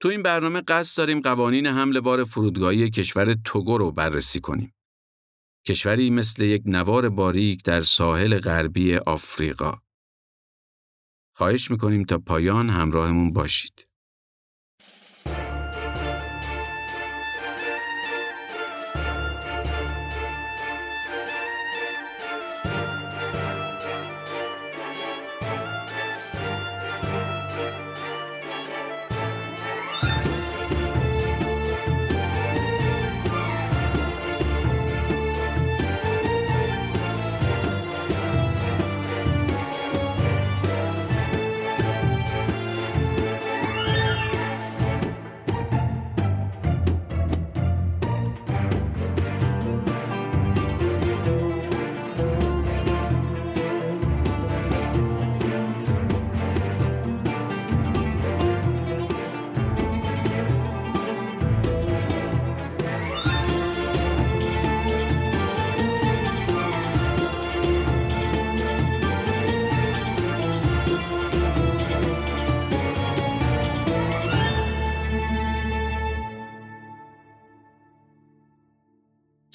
تو این برنامه قصد داریم قوانین حمل بار فرودگاهی کشور توگو رو بررسی کنیم. کشوری مثل یک نوار باریک در ساحل غربی آفریقا. خواهش می‌کنیم تا پایان همراهمون باشید.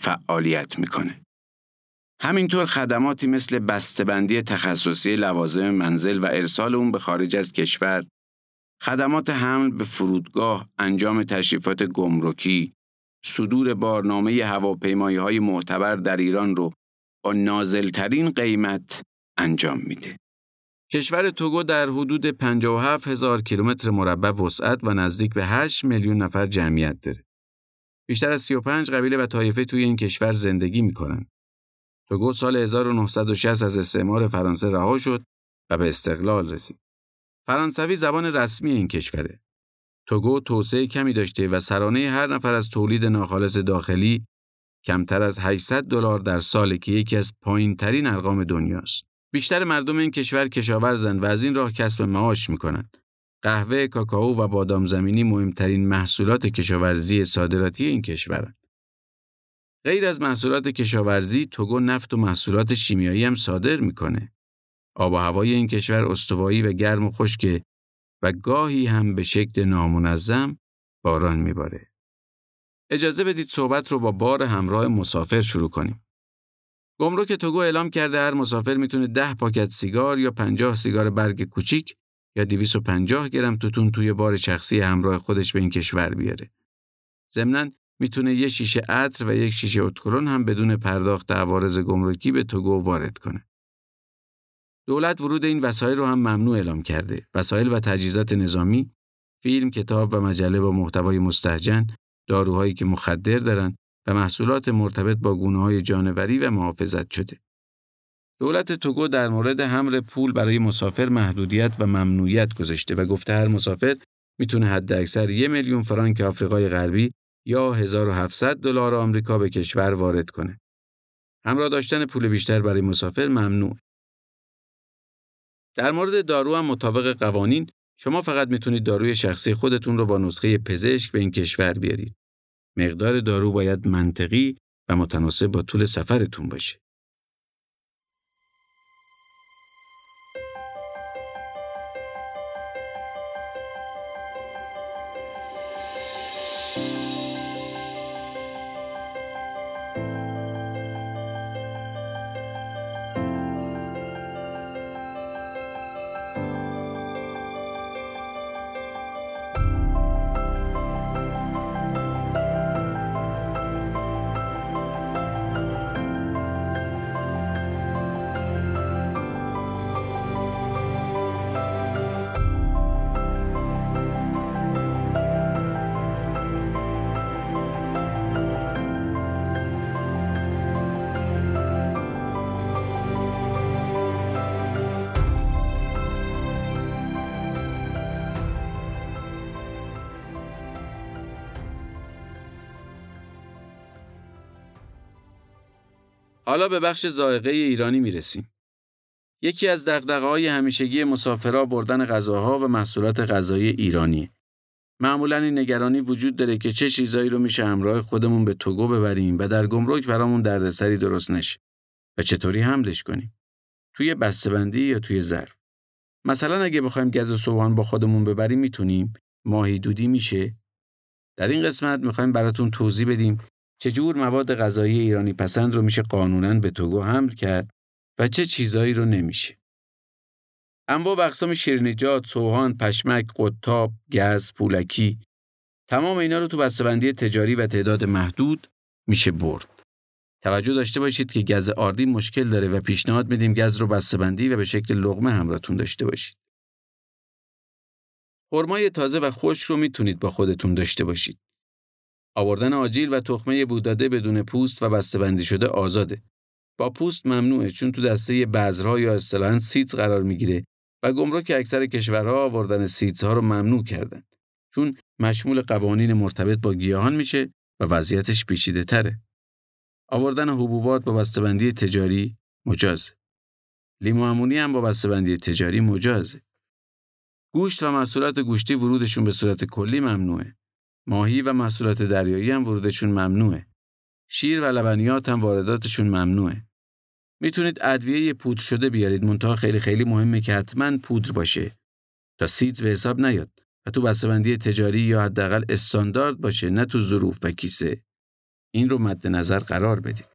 فعالیت میکنه. همینطور خدماتی مثل بسته‌بندی تخصصی لوازم منزل و ارسال اون به خارج از کشور، خدمات حمل به فرودگاه، انجام تشریفات گمرکی، صدور بارنامه هواپیمایی‌های معتبر در ایران رو با نازل‌ترین قیمت انجام میده. کشور توگو در حدود 57000 کیلومتر مربع وسعت و نزدیک به 8 میلیون نفر جمعیت داره. بیشتر از 35 قبیله و طایفه توی این کشور زندگی می‌کنند. توگو سال 1960 از استعمار فرانسه رها شد و به استقلال رسید. فرانسوی زبان رسمی این کشوره. توگو توسعه کمی داشته و سرانه هر نفر از تولید ناخالص داخلی کمتر از $800 در ساله که یکی از پایین‌ترین ارقام دنیاست. بیشتر مردم این کشور کشاورزن و از این راه کسب معاش می‌کنند. قهوه، کاکائو و بادام زمینی مهمترین محصولات کشاورزی صادراتی این کشورند. غیر از محصولات کشاورزی، توگو نفت و محصولات شیمیایی هم صادر میکنه. آب و هوای این کشور استوایی و گرم و خشک و گاهی هم به شکل نامنظم باران میباره. اجازه بدید صحبت رو با بار همراه مسافر شروع کنیم. گمرک توگو اعلام کرده هر مسافر میتونه 10 پاکت سیگار یا 50 سیگار برگ کوچیک یا 250 گرم توتون توی بار شخصی همراه خودش به این کشور بیاره. ضمناً میتونه یه شیشه عطر و یک شیشه اتکلون هم بدون پرداخت عوارض گمرکی به توگو وارد کنه. دولت ورود این وسایل رو هم ممنوع اعلام کرده. وسایل و تجهیزات نظامی، فیلم، کتاب و مجله با محتوای مستهجن، داروهایی که مخدر دارن و محصولات مرتبط با گونه‌های جانوری و محافظت شده. دولت توگو در مورد حمل پول برای مسافر محدودیت و ممنوعیت گذاشته و گفته هر مسافر میتونه حداکثر 1,000,000 فرانک آفریقای غربی یا $1,700 آمریکا به کشور وارد کنه. همراه داشتن پول بیشتر برای مسافر ممنوع. در مورد دارو هم مطابق قوانین شما فقط میتونید داروی شخصی خودتون رو با نسخه پزشک به این کشور بیارید. مقدار دارو باید منطقی و متناسب با طول سفرتون باشه. حالا به بخش ذائقه ایرانی میرسیم. یکی از دغدغه‌های همیشگی مسافرها بردن غذاها و محصولات غذایی ایرانی. معمولاً این نگرانی وجود داره که چه چیزایی رو میشه همراه خودمون به توگو ببریم و در گمرک برامون دردسری درست نشه و چطوری حملش کنیم. توی بسته‌بندی یا توی ظرف. مثلا اگه بخوایم گز سوهان با خودمون ببریم میتونیم، ماهی دودی میشه. در این قسمت میخوایم براتون توضیح بدیم چجور مواد غذایی ایرانی پسند رو میشه قانوناً به توگو حمل کرد و چه چیزایی رو نمیشه. انواع و اقسام شیرینی‌جات، سوهان، پشمک، قطاب، گز، پولکی، تمام اینا رو تو بسته‌بندی تجاری و تعداد محدود میشه برد. توجه داشته باشید که گز آردی مشکل داره و پیشنهاد میدیم گز رو بسته‌بندی و به شکل لقمه همراهتون داشته باشید. خرمای تازه و خشک رو میتونید با خودتون داشته باشید. آوردن آجیل و تخمه بوداده بدون پوست و بسته‌بندی شده آزاده. با پوست ممنوعه چون تو دسته بذرها یا اصطلاحاً سیتس قرار میگیره و گمرک اکثر کشورها آوردن سیتس‌ها رو ممنوع کردن چون مشمول قوانین مرتبط با گیاهان میشه و وضعیتش پیچیده‌تره. آوردن حبوبات با بسته‌بندی تجاری مجازه. لیمو امونی هم با بسته‌بندی تجاری مجازه. گوشت و محصولات گوشتی ورودشون به صورت کلی ممنوعه. ماهی و محصولات دریایی هم ورودشون ممنوعه. شیر و لبنیات هم وارداتشون ممنوعه. میتونید ادویه پودر شده بیارید، منتها خیلی مهمه که حتما پودر باشه تا سیدز به حساب نیاد و تو بسته‌بندی تجاری یا حداقل استاندارد باشه، نه تو ظروف و کیسه. این رو مد نظر قرار بدید.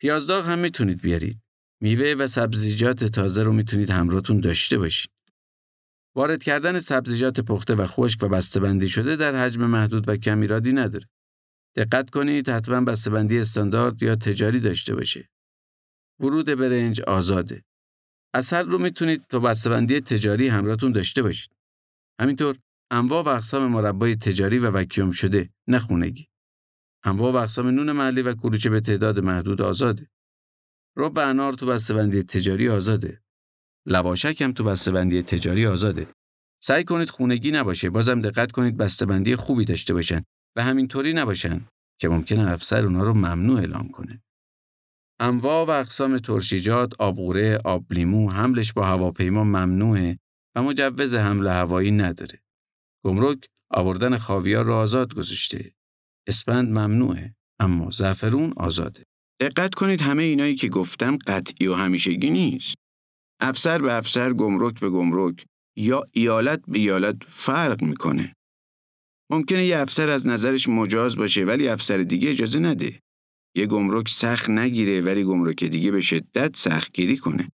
پیاز داغ هم میتونید بیارید. میوه و سبزیجات تازه رو میتونید همراهتون داشته باشید. وارد کردن سبزیجات پخته و خشک و بسته‌بندی شده در حجم محدود و کم ایرادی نداره. دقت کنید حتما بسته‌بندی استاندارد یا تجاری داشته باشه. ورود برنج آزاده. عسل رو میتونید تو بسته‌بندی تجاری همراهتون داشته باشید. همینطور انواع و اقسام مربای تجاری و وکیوم شده، نه خونگی. انواع و اقسام نون محلی و کلوچه به تعداد محدود آزاده. رب انار تو بسته‌بندی تجاری آزاده. لواشک هم تو بسته‌بندی تجاری آزاده. سعی کنید خونگی نباشه، بازم دقت کنید بسته‌بندی خوبی داشته باشن و همینطوری نباشن که ممکنه افسر اونا رو ممنوع اعلام کنه. انواع و اقسام ترشیجات، آبغوره، آب لیمو، حملش با هواپیما ممنوعه و مجوز حمل هوایی نداره. گمرک آوردن خاویار رو آزاد گذاشته. اسپند ممنوعه، اما زعفرون آزاده. دقت کنید همه اینایی که گفتم قطعی و همیشگی نیست. افسر به افسر، گمرک به گمرک یا ایالت به ایالت فرق میکنه. ممکنه یه افسر از نظرش مجاز باشه ولی افسر دیگه اجازه نده. یه گمرک سخت نگیره ولی گمرک دیگه به شدت سختگیری کنه.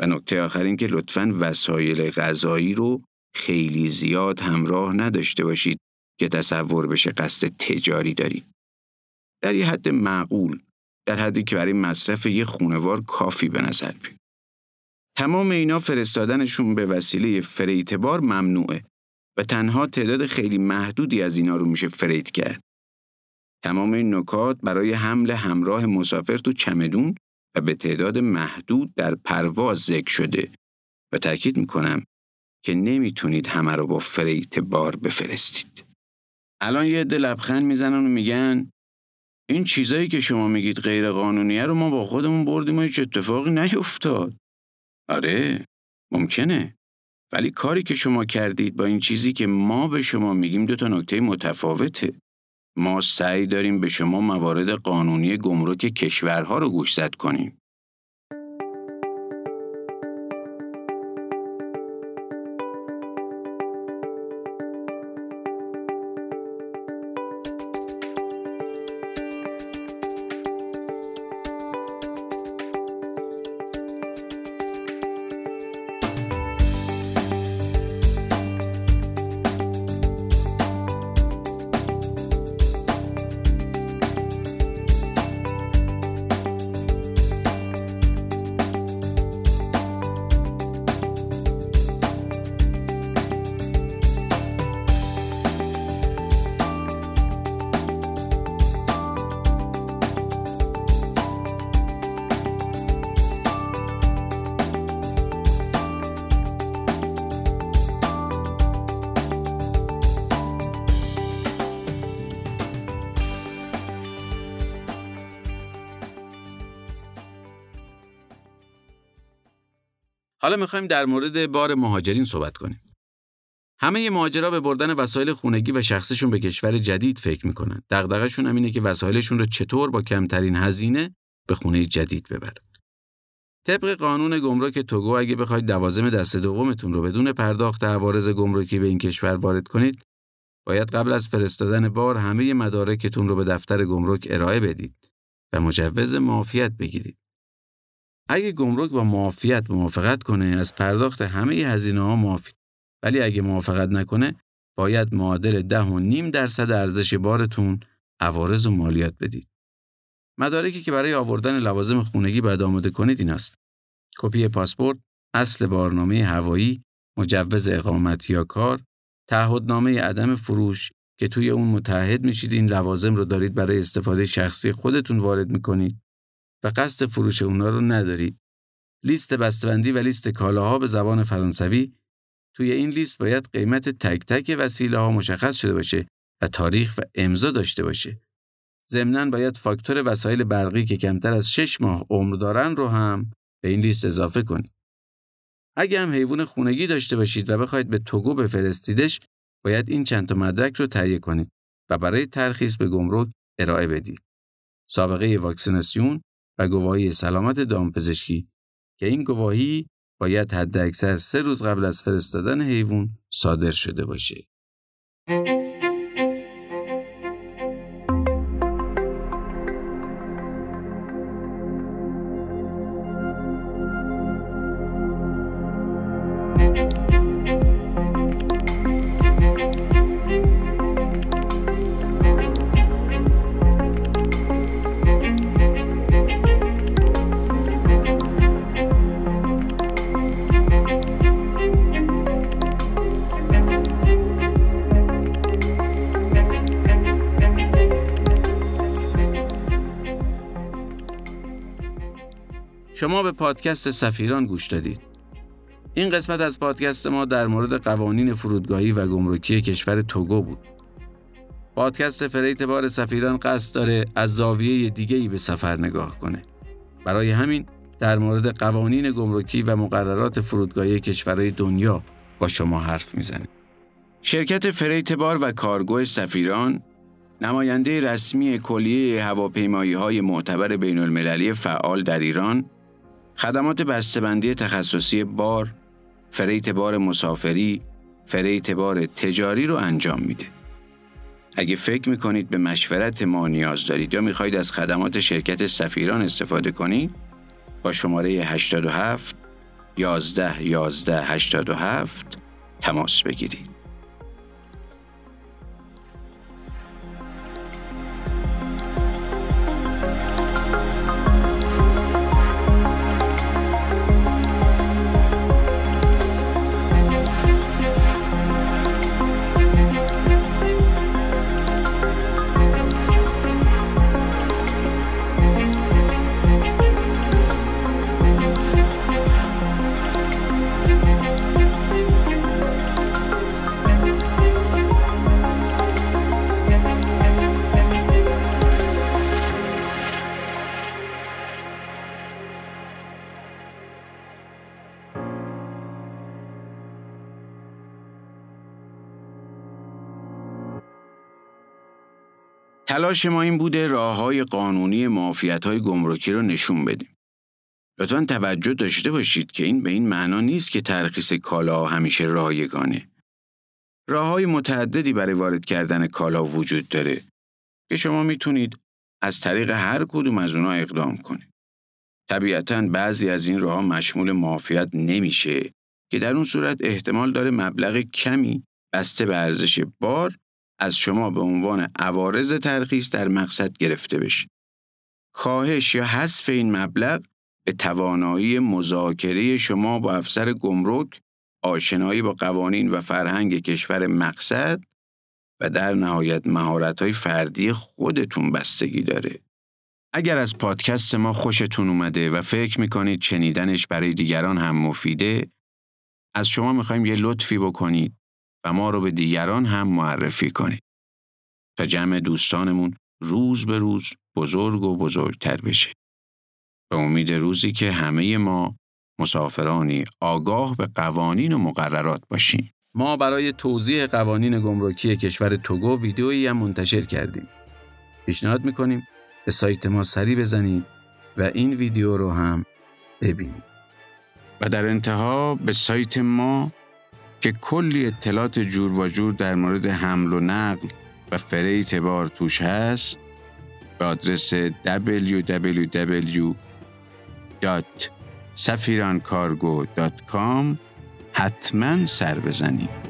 و نکته آخر این که لطفاً وسایل غذایی رو خیلی زیاد همراه نداشته باشید که تصور بشه قصد تجاری دارید. در یه حد معقول، در حدی که برای مصرف یه خانوار کافی به نظر بیاد. تمام اینا فرستادنشون به وسیله فریت بار ممنوعه و تنها تعداد خیلی محدودی از اینا رو میشه فریت کرد. تمام این نکات برای حمل همراه مسافر تو چمدون و به تعداد محدود در پرواز ذکر شده و تأکید میکنم که نمیتونید همه رو با فریت بار بفرستید. الان یه عده لبخند میزنن و میگن این چیزایی که شما میگید غیر قانونیه رو ما با خودمون بردیم و هیچ اتفاقی نیفتاد. آره، ممکنه. ولی کاری که شما کردید با این چیزی که ما به شما میگیم دو تا نکته متفاوته. ما سعی داریم به شما موارد قانونی گمرک کشورها رو گوشزد کنیم. حالا میخوایم در مورد بار مهاجرین صحبت کنیم. همه مهاجرا به بردن وسایل خانگی و شخصیشون به کشور جدید فکر میکنن. دغدغه‌شون همینه که وسایلشون رو چطور با کمترین هزینه به خونه جدید ببرن. طبق قانون گمرک توگو اگه بخواید دوازم دسته دومتون رو بدون پرداخت عوارض گمرکی به این کشور وارد کنید، باید قبل از فرستادن بار همه مدارکتون رو به دفتر گمرک ارائه بدید و مجوز معافیت بگیرید. اگه گمرک با معافیت موافقت کنه، از پرداخت همه هزینه‌ها معافید. ولی اگه موافقت نکنه، باید معادل 10.5% ارزش بارتون عوارض و مالیات بدید. مدارکی که برای آوردن لوازم خانگی باید آماده کنید این است: کپی پاسپورت، اصل بارنامه هوایی، مجوز اقامت یا کار، تعهدنامه عدم فروش که توی اون متعهد میشید این لوازم رو دارید برای استفاده شخصی خودتون وارد میکنید و قصد فروش اونا رو ندارید. لیست بسته‌بندی و لیست کالاها به زبان فرانسوی. توی این لیست باید قیمت تک تک وسیله ها مشخص شده باشه و تاریخ و امضا داشته باشه. ضمناً باید فاکتور وسایل برقی که کمتر از 6 ماه عمر دارن رو هم به این لیست اضافه کنید. اگه هم حیوان خونگی داشته باشید و بخواید به توگو بفرستیدش، باید این چند تا مدرک رو تهیه کنید و برای ترخیص به گمرک ارائه بدید: سابقه واکسیناسیون و گواهی سلامت دامپزشکی که این گواهی باید حداکثر 3 روز قبل از فرستادن حیوان صادر شده باشه. شما به پادکست سفیران گوش دادید. این قسمت از پادکست ما در مورد قوانین فرودگاهی و گمرکی کشور توگو بود. پادکست فریت بار سفیران قصد داره از زاویه دیگه‌ای به سفر نگاه کنه. برای همین در مورد قوانین گمرکی و مقررات فرودگاهی کشورهای دنیا با شما حرف میزنه. شرکت فریت بار و کارگو سفیران نماینده رسمی کلیه هواپیمایی‌های معتبر بین‌المللی فعال در ایران، خدمات بسته‌بندی تخصصی بار، فریت بار مسافری، فریت بار تجاری رو انجام میده. اگه فکر میکنید به مشورت ما نیاز دارید یا میخواید از خدمات شرکت سفیران استفاده کنید، با شماره 87 11 11 87 تماس بگیرید. تلاش ما این بوده راه‌های قانونی معافیت‌های گمرکی رو نشون بدیم. لطفاً توجه داشته باشید که این به این معنا نیست که ترخیص کالا همیشه رایگانه. راه‌های متعددی برای وارد کردن کالا وجود داره که شما میتونید از طریق هر کدوم از اونها اقدام کنید. طبیعتاً بعضی از این راه‌ها مشمول معافیت نمیشه که در اون صورت احتمال داره مبلغ کمی بسته به ارزش بار از شما به عنوان عوارض ترخیص در مقصد گرفته بشه. کاهش یا حذف این مبلغ به توانایی مذاکره شما با افسر گمرک، آشنایی با قوانین و فرهنگ کشور مقصد و در نهایت مهارت‌های فردی خودتون بستگی داره. اگر از پادکست ما خوشتون اومده و فکر می‌کنید شنیدنش برای دیگران هم مفیده، از شما می‌خوایم یه لطفی بکنید و ما رو به دیگران هم معرفی کنید تا جمع دوستانمون روز به روز بزرگ و بزرگتر بشه. به امید روزی که همه ما مسافرانی آگاه به قوانین و مقررات باشیم. ما برای توضیح قوانین گمرکی کشور توگو ویدئویی هم منتشر کردیم. پیشنهاد می‌کنیم به سایت ما سری بزنید و این ویدیو رو هم ببینید. و در انتها به سایت ما که کلی اطلاعات جور و جور در مورد حمل و نقل و فریت بار توش هست به آدرس www.safirancargo.com حتما سر بزنید.